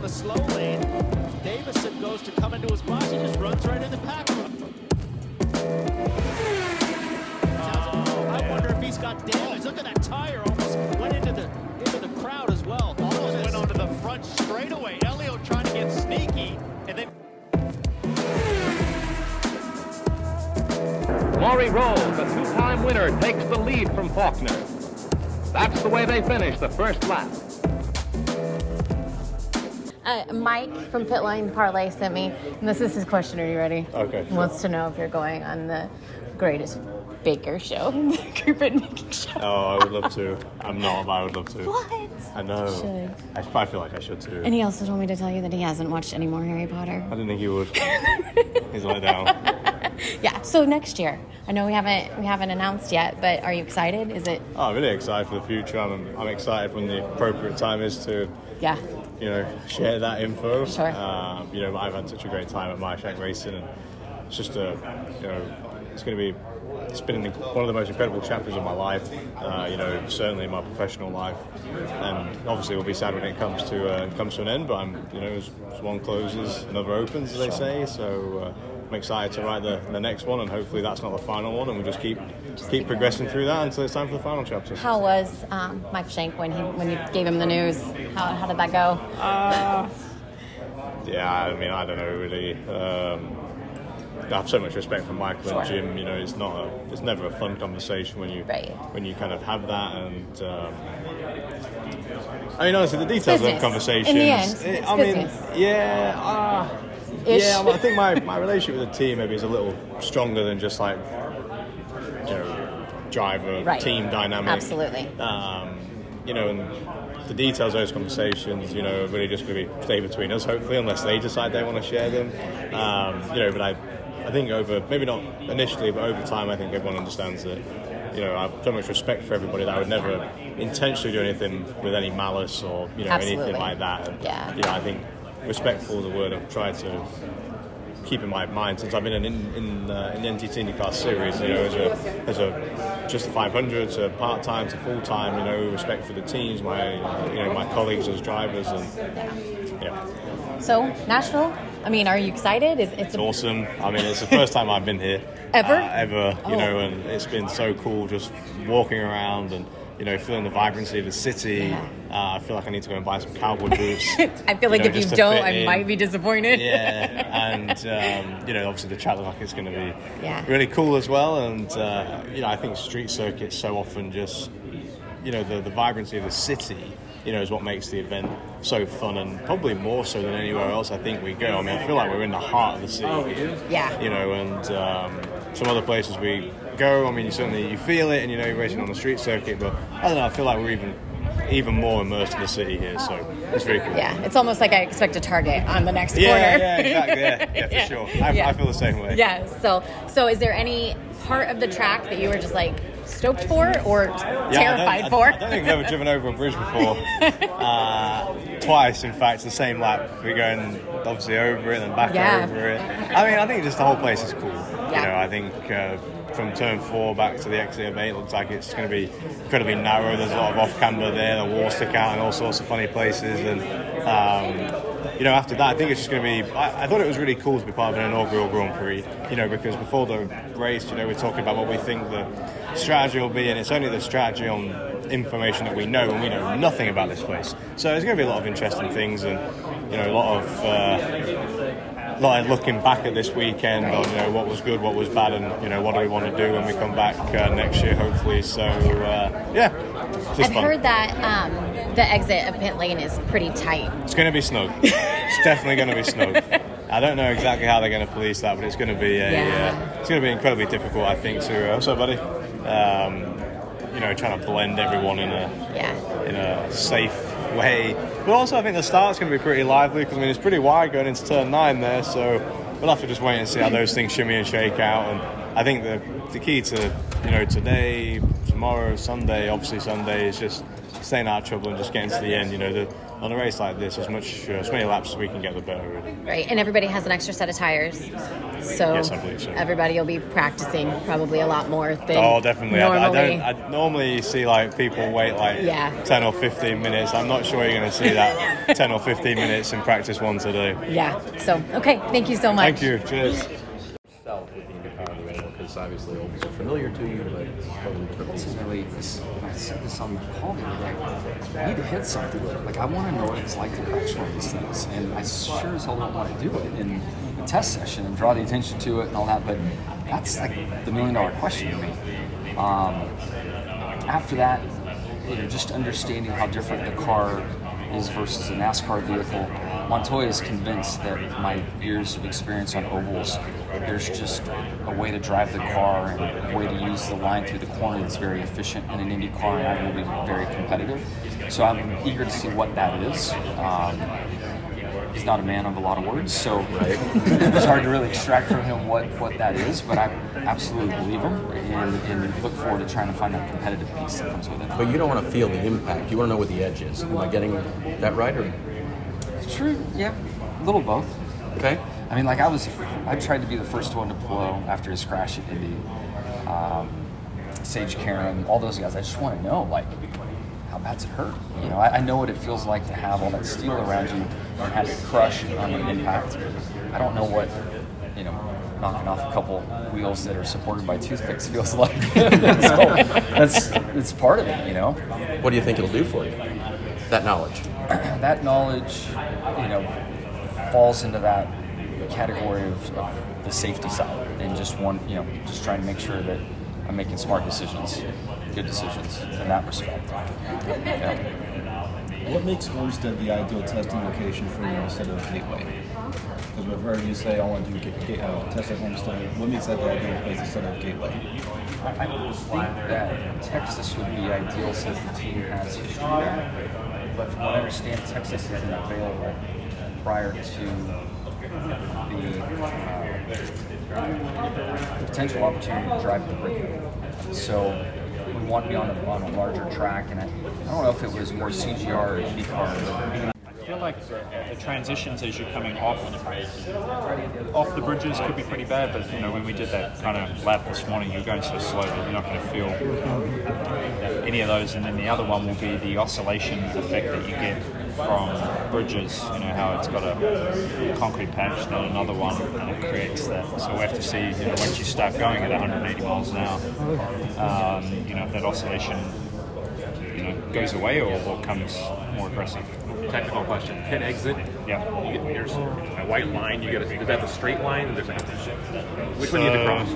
The slow lane, Davison goes to come into his box, he just runs right in the pack. I wonder if he's got damage. Look at that tire, almost went into the crowd as well. Almost went onto the front straightaway. Elio trying to get sneaky, and then Maury Rolls, the two-time winner, takes the lead from Faulkner. That's the way they finish the first lap. Mike from Pitline Parlay sent me, and this is his question. Are you ready? Okay. Sure. Wants to know if you're going on the greatest baker show, the group and baking show. Oh, I would love to. I'm not, but I would love to. What? I know. You should. I feel like I should too. And he also told me to tell you that he hasn't watched any more Harry Potter. I didn't think he would. He's let down. Yeah. So next year, I know we haven't announced yet, but are you excited? Is it? Oh, I'm really excited for the future. I'm excited when the appropriate time is to. Yeah. You know, share that info. Sure. You know, I've had such a great time at Meyer Shank Racing, and it's just it's going to be, it's been one of the most incredible chapters of my life. You know, certainly in my professional life, and obviously we'll be sad when it comes to an end. But I'm, you know, as one closes, another opens, as they say. So I'm excited to write the next one, and hopefully that's not the final one, and we'll just keep progressing through that until it's time for the final chapter. How was Mike Shank when you gave him the news? How did that go? Yeah, I mean, I don't know really. I have so much respect for Michael and Jim. You know, it's never a fun conversation when you kind of have that, and I mean, honestly, the details of conversations. In the end, yeah, well, I think my relationship with the team maybe is a little stronger than just like, you know, driver, team dynamic. Absolutely. You know, and the details of those conversations, you know, are really just going to stay between us, hopefully, unless they decide they want to share them. You know, but I think over, maybe not initially, but over time, I think everyone understands that, you know, I have so much respect for everybody that I would never intentionally do anything with any malice or, you know, Absolutely. Anything like that. And, yeah. You know, I think respectful is a word I've tried to keep in my mind since I've been in the NTT IndyCar series, you know, as a just a 500 to part time to full time, you know, respect for the teams, my colleagues as drivers, and yeah. So Nashville, I mean, are you excited? It's awesome. I mean, it's the first time I've been here ever, you know, and it's been so cool just walking around and, you know, feeling the vibrancy of the city. Yeah. I feel like I need to go and buy some cowboy boots. I feel like, you know, if you don't, I might be disappointed. Yeah, and, you know, obviously the track, like, it's going to be really cool as well. And, you know, I think street circuits so often just, you know, the vibrancy of the city, you know, is what makes the event so fun, and probably more so than anywhere else I think we go. I mean, I feel like we're in the heart of the city. Oh, yeah. You know, and some other places we go, I mean, you feel it, and you know you're racing on the street circuit, but I don't know, I feel like we're even more immersed in the city here, so it's very cool. Yeah, it's almost like I expect a Target on the next corner. Yeah, exactly. Yeah, for sure. I feel the same way. Yeah, so is there any part of the track that you were just like stoked for or terrified for? I don't think I've ever driven over a bridge before. Twice, in fact, the same lap. We're going obviously over it and back over it. I mean, I think just the whole place is cool. Yeah. You know, I think from turn 4 back to the exit of 8, it looks like it's going to be incredibly narrow. There's a lot of off-camber there, the walls stick out in all sorts of funny places, and you know, after that, I think it's just going to be, I thought it was really cool to be part of an inaugural Grand Prix, you know, because before the race, you know, we're talking about what we think the strategy will be, and it's only the strategy on information that we know, and we know nothing about this place, so there's going to be a lot of interesting things, and, you know, a lot of looking back at this weekend on, you know, what was good, what was bad, and, you know, what do we want to do when we come back next year, hopefully. So yeah, I've heard that the exit of pit lane is pretty tight. It's going to be snug. It's definitely going to be snug. I don't know exactly how they're going to police that, but it's going to be incredibly difficult, I think. So what's up, buddy? you know, trying to blend everyone in a safe way. But also, I think the start's going to be pretty lively because, I mean, it's pretty wide going into turn 9 there, so we'll have to just wait and see how those things shimmy and shake out. And I think the key to, you know, today, tomorrow, Sunday, obviously Sunday, is just staying out of trouble and just getting to the end. You know, on a race like this, as many laps as we can get, the better, really. Right, and everybody has an extra set of tires, so yes, I believe so. Everybody will be practicing probably a lot more than definitely. I normally see like people wait 10 or 15 minutes. I'm not sure you're going to see that 10 or 15 minutes in practice one today. Yeah, so, okay, thank you so much. Thank you, cheers. Obviously always familiar to you, but it's totally different. Ultimately, I said this on the call the other day, I need to hit something. Like, I want to know what it's like to crash one of these things, and I sure as hell don't want to do it in the test session and draw the attention to it and all that, but that's like the $1 million question to me. After that, you know, just understanding how different the car is versus a NASCAR vehicle. Montoya is convinced that my years of experience on ovals, there's just a way to drive the car and a way to use the line through the corner that's very efficient in an Indy car, and I will be very competitive. So I'm eager to see what that is. He's not a man of a lot of words, so it's hard to really extract from him what that is, but I absolutely believe him and look forward to trying to find that competitive piece that comes with it. But you don't want to feel the impact. You want to know what the edge is. Am I getting that right? Or? True, yeah. A little both. Okay. I mean, like, I tried to be the first one to Palau after his crash at Indy. Sage Karam, all those guys. I just want to know, like, how bad's it hurt? You know, I know what it feels like to have all that steel around you and have it crush on an impact. I don't know what, you know, knocking off a couple wheels that are supported by toothpicks feels like. That's part of it, you know. What do you think it'll do for you? That knowledge. That knowledge, you know, falls into that category of the safety side and just trying to make sure that I'm making smart decisions, good decisions in that respect. Yeah. What makes Homestead the ideal testing location for you instead of Gateway? Because we've heard you say, I want to do test at Homestead. What makes that the ideal place instead of Gateway? I think that Texas would be ideal since the team has history there. But from what I understand, Texas isn't available prior to the potential opportunity to drive the breakout. So we want to be on a larger track, and I don't know if it was more CGR or IndyCar. I feel like the transitions as you're coming off the bridges could be pretty bad, but you know, when we did that kind of lap this morning, you're going so slow that you're not going to feel any of those. And then the other one will be the oscillation effect that you get from bridges, you know, how it's got a concrete patch, then another one, and it creates that. So we'll have to see, you know, once you start going at 180 miles an hour, you know, if that oscillation, you know, goes away or comes more aggressive. Technical question. Pit exit. Yeah. There's a white line. You got is that the straight line? And there's which one you have to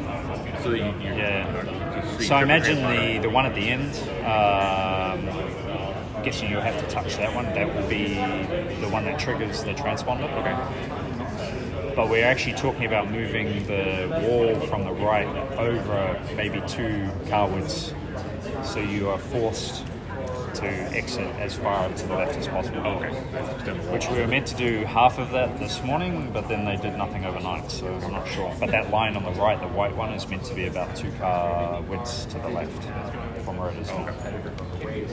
cross? So So imagine the one at the end. I'm guessing you'll have to touch that one. That will be the one that triggers the transponder. Okay. But we're actually talking about moving the wall from the right over maybe 2 car widths, so you are forced to exit as far to the left as possible. Okay. Which we were meant to do half of that this morning, but then they did nothing overnight, so I'm not sure. But that line on the right, the white one, is meant to be about 2 car widths to the left from where it is now. Okay.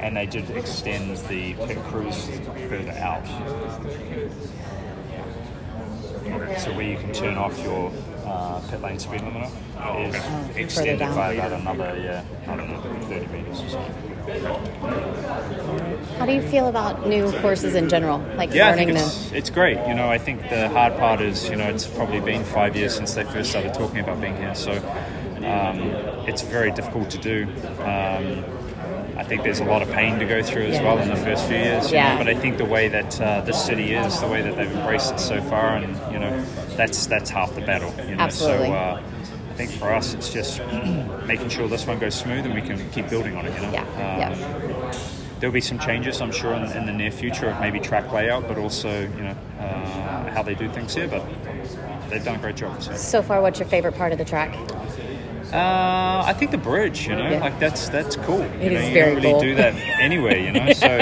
And they did extend the pit crews further out. So where you can turn off your pit lane speed limiter is extended by about another, 30 meters or something. How do you feel about new courses in general? Like learning them? It's great. You know, I think the hard part is, you know, it's probably been 5 years since they first started talking about being here, so it's very difficult to do. I think there's a lot of pain to go through as well in the first few years. Yeah. You know, but I think the way that this city is, the way that they've embraced it so far, and you know, that's half the battle. You know? Absolutely. So I think for us, it's just making sure this one goes smooth and we can keep building on it. You know. Yeah. There'll be some changes, I'm sure, in the near future of maybe track layout, but also you know how they do things here. But they've done a great job. So far, what's your favorite part of the track? I think the bridge, you know, like that's cool. It is very cool. You don't really do that anyway, you know. So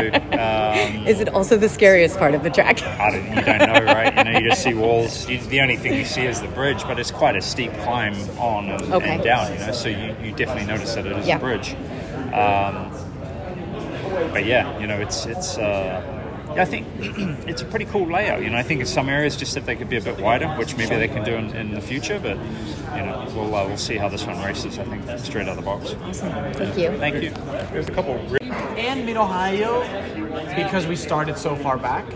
is it also the scariest part of the track? You don't know, right? You know, you just see walls. The only thing you see is the bridge, but it's quite a steep climb on and down, you know. So you definitely notice that it is a bridge. But yeah, you know, it's. I think it's a pretty cool layout. You know, I think in some areas just if they could be a bit wider, which maybe they can do in the future. But, you know, we'll see how this one races, I think, straight out of the box. Awesome. Thank you. There's a couple. And Mid-Ohio, because we started so far back.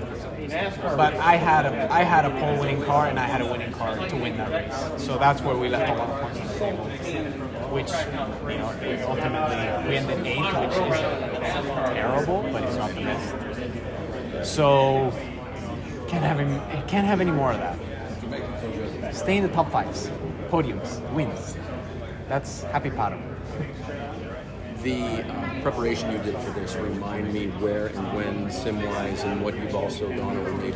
But I had a pole winning car and I had a winning car to win that race. So that's where we left a lot of points on the table. Which, you know, ultimately we ended 8th, which is terrible, but it's not the best. So, can't have any more of that. Stay in the top fives, podiums, wins. That's happy powder. The preparation you did for this, remind me where and when sim-wise and what you've also done, or maybe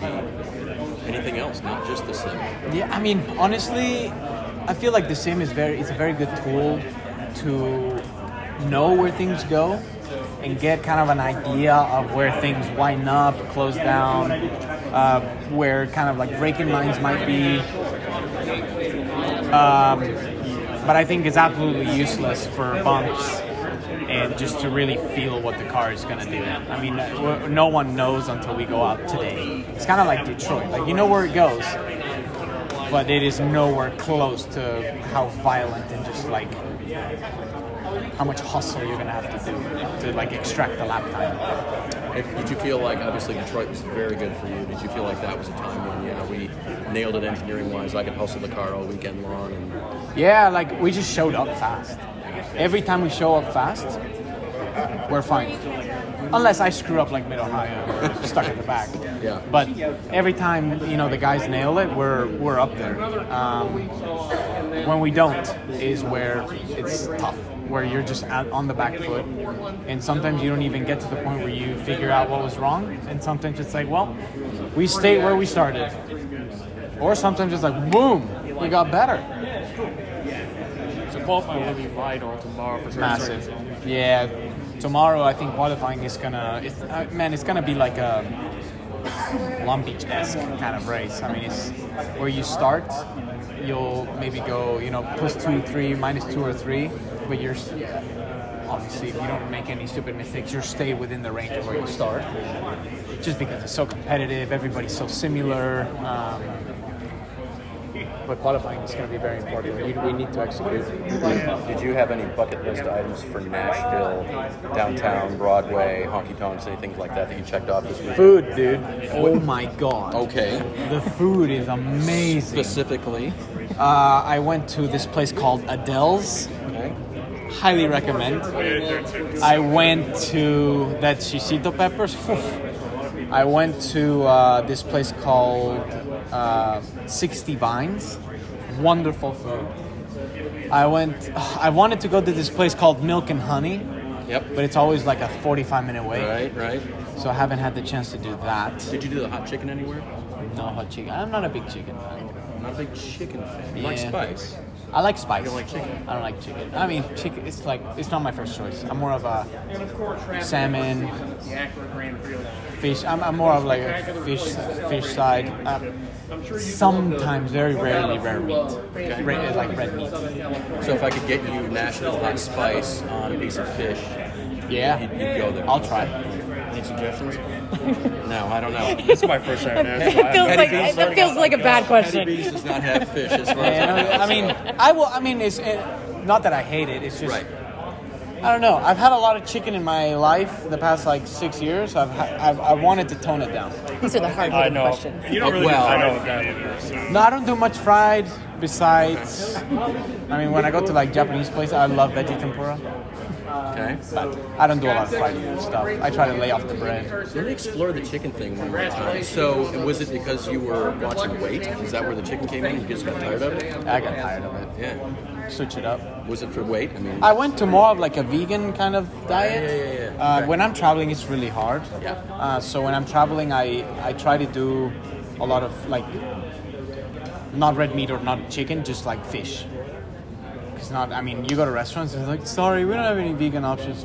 anything else, not just the sim. Yeah, I mean, honestly, I feel like the sim is it's a very good tool to know where things go and get kind of an idea of where things wind up, close down, where kind of like braking lines might be. But I think it's absolutely useless for bumps and just to really feel what the car is going to do. I mean, no one knows until we go out today. It's kind of like Detroit. Like, you know where it goes, but it is nowhere close to how violent and just like how much hustle you're going to have to do to like extract the lap time. Did you feel like, obviously Detroit was very good for you, did you feel like that was a time when we nailed it engineering wise, I could hustle the car all weekend long? And like we just showed up fast. Every time we show up fast, we're fine. Unless I screw up like Mid-Ohio or stuck at the back. Yeah. But every time, you know, the guys nail it, we're up there. When we don't is where it's tough, where you're just on the back foot. And sometimes you don't even get to the point where you figure out what was wrong. And sometimes it's like, well, we stayed where we started. Or sometimes it's like, boom, we got better. So qualifying will be vital tomorrow for sure. Massive. Yeah. Tomorrow, I think qualifying is gonna, it's gonna be like a Long Beach-esque kind of race. I mean, it's where you start, you'll maybe go, you know, +2, 3, -2 or 3, but you're obviously, if you don't make any stupid mistakes, you'll stay within the range of where you start. Just because it's so competitive, everybody's so similar. But qualifying is going to be very important. We need to execute. Did you have any bucket list items for Nashville, downtown, Broadway, honky-tonks, anything like that you checked off this week? Food, dude. Oh, my God. Okay. The food is amazing. Specifically? I went to this place called Adele's. Okay. Highly recommend. I went to that Chisito Peppers. I went to this place called 60 vines. Wonderful food. I wanted to go to this place called Milk and Honey. Yep. But it's always like a 45-minute wait. Right. So I haven't had the chance to do that. Did you do the hot chicken anywhere? No hot chicken. I'm not a big chicken fan. I'm not a big chicken fan. You like spice? I like spice. You don't like chicken? I don't like chicken. I mean, chicken, it's not my first choice. I'm more of a salmon, fish. I'm more of like a fish side. Sometimes, very rarely, rare meat. Okay. Like red meat. So if I could get you Nashville hot spice on a piece of fish, you'd go there. I'll try. Any suggestions? No, I don't know. This is my first time. That feels like a bad question. Patty B's does not have fish as far as I mean, I will. I mean, it's not that I hate it. It's just I don't know. I've had a lot of chicken in my life the past like 6 years. I wanted to tone it down. These are the hard questions. You don't really do fried either. So. No, I don't do much fried. Besides, I mean, when I go to like Japanese places, I love veggie tempura. Okay. But I don't do a lot of fried stuff. I try to lay off the bread. Let me explore the chicken thing one more time. So, was it because you were watching weight? Is that where the chicken came in? You just got tired of it? I got tired of it. Yeah. Switch it up. Was it for weight? I mean, I went to more of like a vegan kind of diet. Yeah. Okay. When I'm traveling, it's really hard. Yeah. So when I'm traveling, I try to do a lot of like not red meat or not chicken, just like fish. It's not, I mean, you go to restaurants and it's like, sorry, we don't have any vegan options.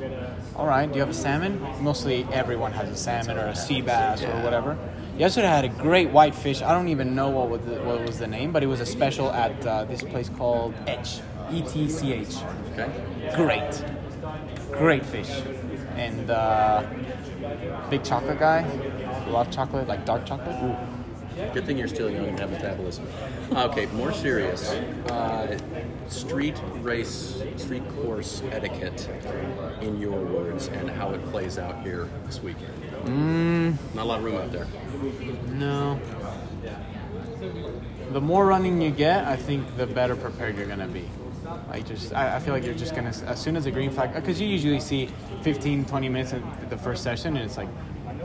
All right, do you have a salmon? Mostly everyone has a salmon or a sea bass or whatever. Yesterday I had a great white fish. I don't even know what was the name, but it was a special at this place called Edge, ETCH. Okay. Great fish. And big chocolate guy. Love chocolate, like dark chocolate. Ooh. Good thing you're still young and have metabolism. Okay, more serious. Street course etiquette, in your words, and how it plays out here this weekend. Not a lot of room out there. No. The more running you get, I think the better prepared you're going to be. I feel like you're just going to, as soon as a green flag, because you usually see 15, 20 minutes in the first session, and it's like,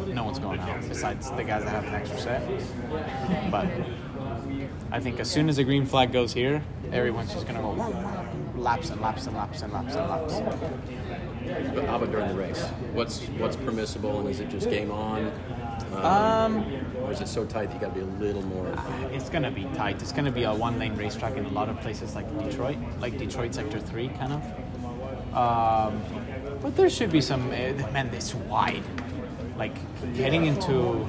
no one's going out besides the guys that have an extra set. But I think as soon as the green flag goes here, everyone's just going to go laps. But how about during the race? What's permissible, and is it just game on? Or is it so tight that you got to be a little more? It's going to be tight. It's going to be a one-lane racetrack in a lot of places like Detroit Sector 3 kind of. But there should be some, man, it's wide. Like heading into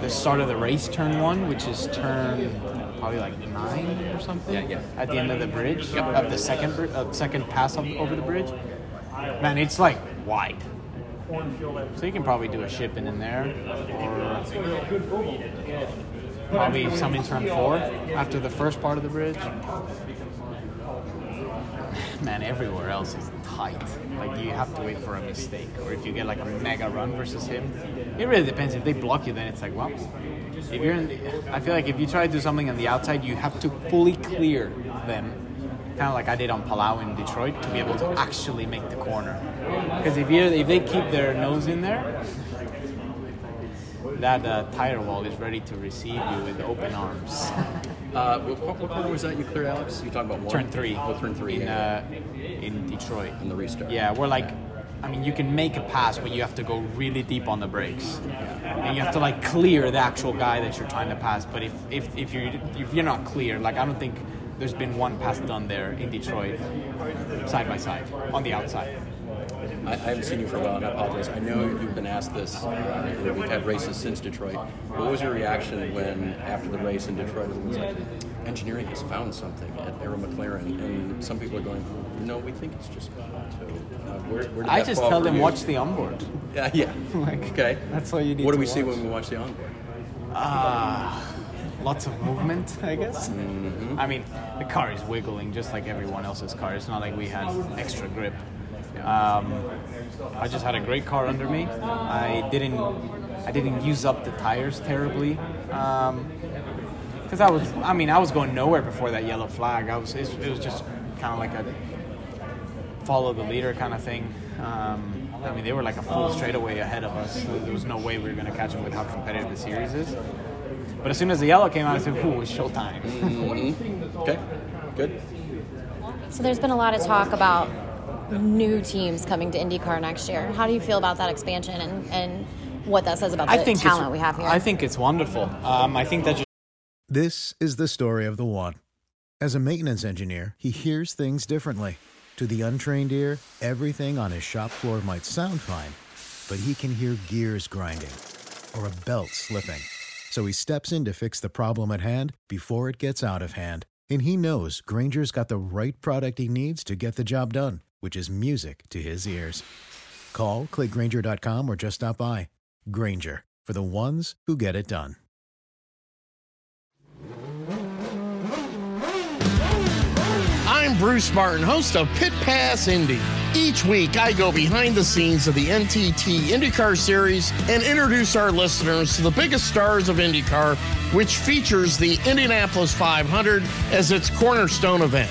the start of the race, turn one, which is turn probably like 9 or something. Yeah. At the end of the bridge, of the second pass over the bridge. Man, it's like wide. So you can probably do a shipping in there, or probably some in turn 4 after the first part of the bridge. Man, everywhere else is tight. Like, you have to wait for a mistake. Or if you get, like, a mega run versus him, it really depends. If they block you, then it's like, well, if you're I feel like if you try to do something on the outside, you have to fully clear them, kind of like I did on Palau in Detroit, to be able to actually make the corner. Because if they keep their nose in there, that tire wall is ready to receive you with open arms. What corner was that you cleared, Alex? You talking about one? Turn three. In Detroit. In the restart. Yeah, we're like, I mean, you can make a pass, but you have to go really deep on the brakes. Yeah. And you have to, like, clear the actual guy that you're trying to pass. But if you're not clear, like, I don't think there's been one pass done there in Detroit, side by side, on the outside. I haven't seen you for a while, and I apologize. I know you've been asked this, and we've had races since Detroit. What was your reaction when, after the race in Detroit, everyone's like, engineering has found something at Arrow McLaren, and some people are going, no, we think it's just Montoya. Where did I just tell them, watch the onboard. Yeah. Like, okay. That's all you need. What do we see when we watch the onboard? Lots of movement, I guess. Mm-hmm. I mean, the car is wiggling just like everyone else's car. It's not like we had extra grip. I just had a great car under me. I didn't use up the tires terribly, because I was going nowhere before that yellow flag. It was just kind of like a follow the leader kind of thing. I mean, they were like a full straightaway ahead of us. So there was no way we were going to catch them with how competitive the series is. But as soon as the yellow came out, I said, "Ooh, it's showtime." Mm-hmm. Okay, good. So there's been a lot of talk about new teams coming to IndyCar next year. How do you feel about that expansion and what that says about the talent we have here? I think it's wonderful. I think that this is the story of the one. As a maintenance engineer, he hears things differently. To the untrained ear, everything on his shop floor might sound fine, but he can hear gears grinding or a belt slipping. So he steps in to fix the problem at hand before it gets out of hand. And he knows Granger's got the right product he needs to get the job done, which is music to his ears. Call, click Granger.com, or just stop by. Granger, for the ones who get it done. I'm Bruce Martin, host of Pit Pass Indy. Each week, I go behind the scenes of the NTT IndyCar series and introduce our listeners to the biggest stars of IndyCar, which features the Indianapolis 500 as its cornerstone event.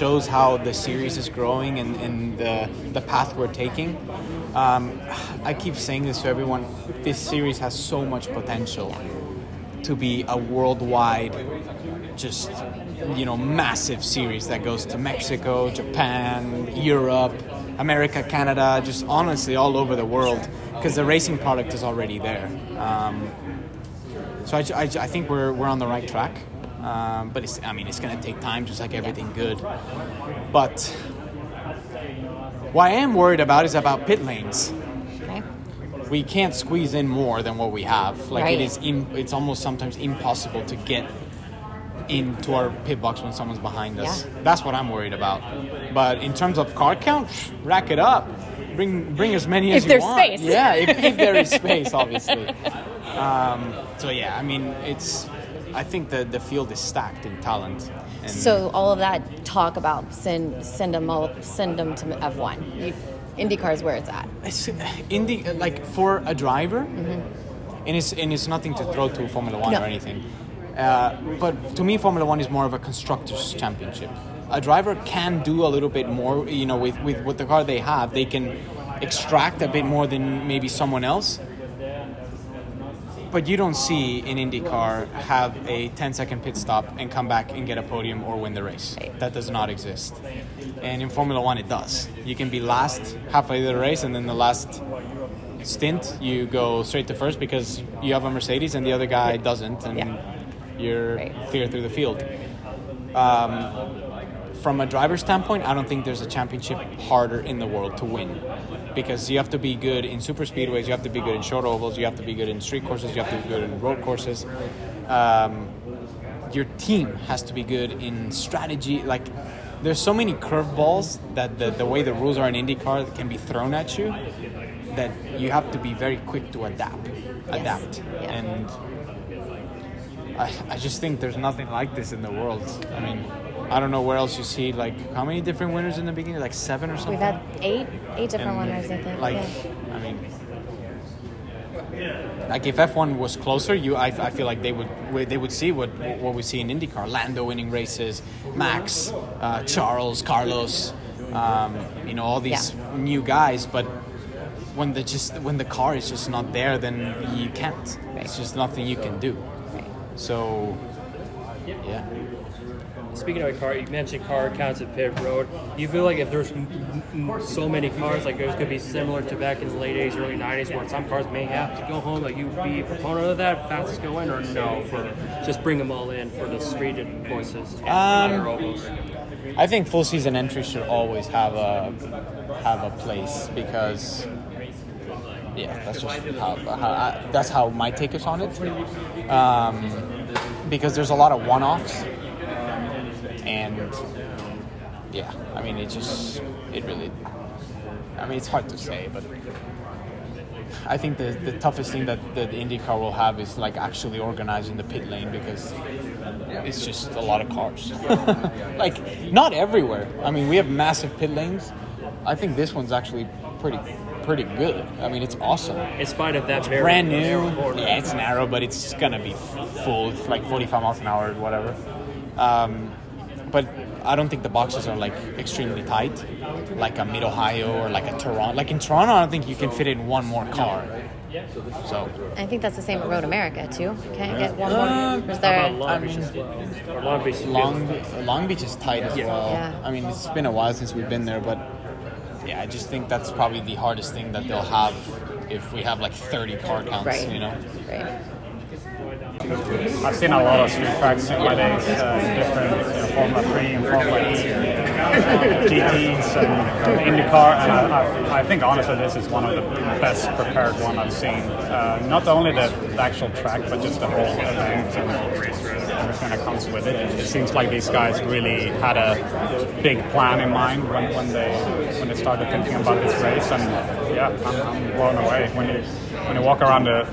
shows how the series is growing and the path we're taking. I keep saying this to everyone, this series has so much potential to be a worldwide, just, you know, massive series that goes to Mexico, Japan, Europe, America, Canada, just honestly all over the world, because the racing product is already there. So I think we're on the right track. But it's, I mean, it's going to take time, just like everything good. But what I am worried about is about pit lanes. Okay. We can't squeeze in more than what we have. Like, right. It is, it's almost sometimes impossible to get into our pit box when someone's behind us. Yeah. That's what I'm worried about. But in terms of car count, rack it up. Bring as many as you want. Space. Yeah, if there is space, obviously. It's... I think that the field is stacked in talent. And so all of that talk about send them to F1. IndyCar is where it's at. Indy, like for a driver, mm-hmm. and it's nothing to throw to Formula One or anything. But to me, Formula One is more of a constructors' championship. A driver can do a little bit more, you know, with the car they have, they can extract a bit more than maybe someone else. But you don't see an IndyCar have a 10-second pit stop and come back and get a podium or win the race. That does not exist. And in Formula One, it does. You can be last halfway through the race, and then the last stint, you go straight to first because you have a Mercedes and the other guy doesn't, and you're clear through the field. From a driver's standpoint, I don't think there's a championship harder in the world to win, because you have to be good in super speedways, you have to be good in short ovals, you have to be good in street courses, you have to be good in road courses. Your team has to be good in strategy. Like, there's so many curveballs that the way the rules are in IndyCar can be thrown at you that you have to be very quick to adapt. Yeah. And I just think there's nothing like this in the world. I mean, I don't know where else you see, like, how many different winners in the beginning? Like 7 or something? We've had eight different winners, I think. Like, yeah. I mean, like if F1 was closer, I feel like they would see what we see in IndyCar. Lando winning races, Max, Charles, Carlos, you know, all these new guys. But when the car is just not there, then you can't. It's just nothing you can do. So, yeah. Speaking of a car, you mentioned car counts at pit road. Do you feel like if there's so many cars, like there's going to be similar to back in the late 80s, early 90s, where some cars may have to go home? Like, you be a proponent of that, fastest go in, or no? For just bring them all in for the street courses. I think full season entry should always have a place, because that's just how my take is on it. Because there's a lot of one-offs. And it's hard to say, but I think the toughest thing that the IndyCar will have is like actually organizing the pit lane, because it's just a lot of cars. Like, not everywhere. I mean, we have massive pit lanes. I think this one's actually pretty good. I mean, it's awesome. In spite of that, it's brand new. Yeah, it's narrow, but it's gonna be full. It's like 45 miles an hour, or whatever. But I don't think the boxes are like extremely tight, like a Mid-Ohio or like a Toronto. Like in Toronto, I don't think you can fit in one more car. So I think that's the same at Road America too. Can't get one more. Long Beach is tight as well. Yeah. I mean, it's been a while since we've been there, but I just think that's probably the hardest thing that they'll have if we have like 30 car counts. Right. You know. Right. I've seen a lot of street tracks in my days, different Formula 3 and Formula E, GTs and IndyCar, and I think honestly this is one of the best prepared one I've seen. Not only the actual track, but just the whole event and everything that comes with it. It seems like these guys really had a big plan in mind when they started thinking about this race, and I'm blown away when you walk around the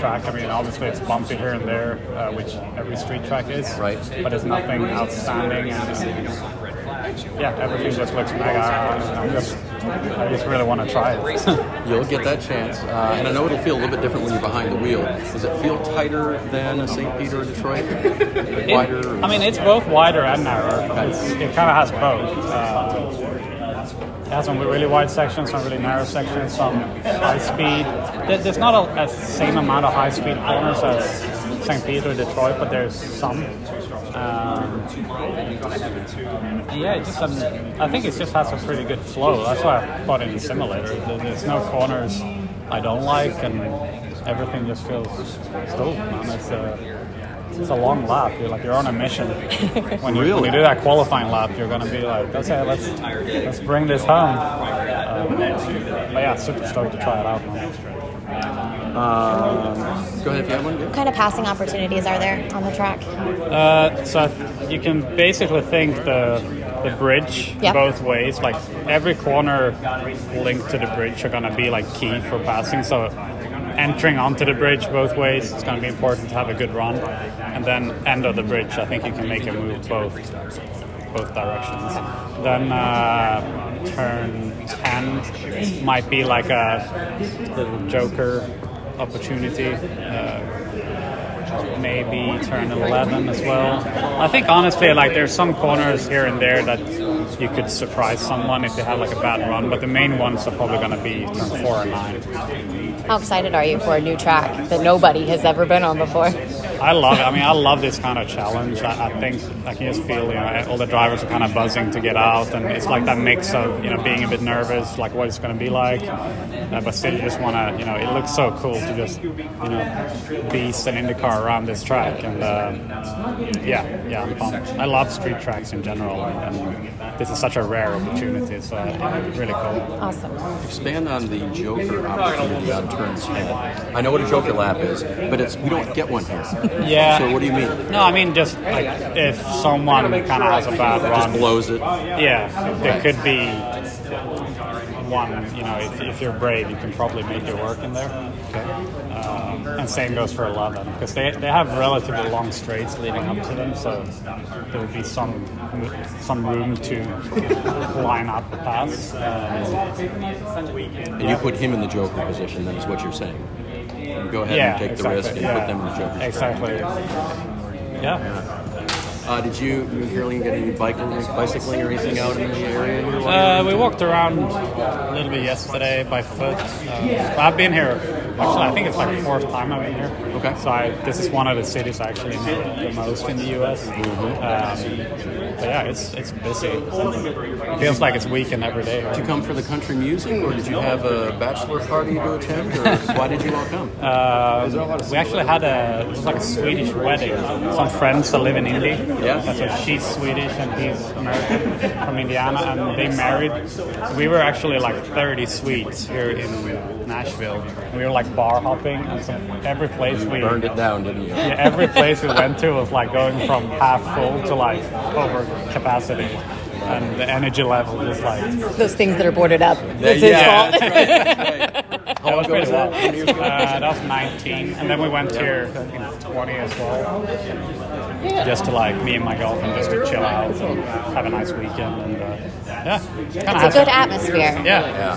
track. I mean, obviously it's bumpy here and there, which every street track is. Right. But it's nothing outstanding, and everything just looks mega. I'm just I just really want to try it. You'll get that chance. And I know it'll feel a little bit different when you're behind the wheel. Does it feel tighter than St. Peter or Detroit? Wider? I mean, it's both wider and narrower. It kind of has both. It has some really wide sections, some really narrow sections, some high speed. There's not a same amount of high speed corners as St. Peter or Detroit, but there's some. I think it just has a pretty good flow. That's why I bought it in the simulator. There's no corners I don't like, and everything just feels cool, man. It's a long lap. You're on a mission. When you do that qualifying lap, you're gonna be like, okay, let's bring this home. Super stoked to try it out, man. Go ahead if you have one. What kind of passing opportunities are there on the track? So you can basically think the bridge both ways. Like every corner linked to the bridge are going to be like key for passing. So entering onto the bridge both ways, it's going to be important to have a good run. And then end of the bridge, I think you can make a move both directions. Then turn 10 might be like a little joker opportunity. Maybe turn 11 as well. I think honestly, there's some corners here and there that you could surprise someone if they have a bad run, but the main ones are probably going to be turn 4 and 9. How excited are you for a new track that nobody has ever been on before? I love it. I love this kind of challenge. I think I can just feel, all the drivers are kind of buzzing to get out, and it's like that mix of, being a bit nervous, like what it's going to be like, but still you just want to, it looks so cool to just, beast an IndyCar around this track, and I'm pumped. I love street tracks in general, and this is such a rare opportunity, so really cool. Awesome. Expand on the joker opportunity on turns. I know what a joker lap is, but we don't get one here. Yeah. So what do you mean? No, just if someone kind of has a bad run, just blows it. Yeah, there could be one. If you're brave, you can probably make it work in there. Okay. And same goes for 11, because they have relatively long straights leading up to them, so there would be some room to line up the pass. And you put him in the joker position, then is what you're saying. Go ahead and take the risk and put them in the joker. Exactly. Yeah. Did you and Caroline get any bicycling or anything out in the area? We walked around a little bit yesterday by foot. I've been here. Actually, I think it's the fourth time I've been here. Okay. So this is one of the cities I actually know the most in the U.S. Mm-hmm. It's busy. It feels like it's weekend every day. Right? Did you come for the country music, or did you have a bachelor party to attend, or why did you all come? We actually had a Swedish wedding. Some friends that live in Indy. Yeah. So she's Swedish and he's American from Indiana, and they married. So we were actually 30 Swedes here in Nashville. We were bar hopping, and so every place we burned it down, didn't you? Yeah, every place we went to was going from half full to over capacity. And the energy level is those things that are boarded up. That's his fault. That's right. That was pretty well. That was 19, and then we went here in 20 as well, just to me and my girlfriend just to chill out and have a nice weekend. And it's a good atmosphere. Yeah.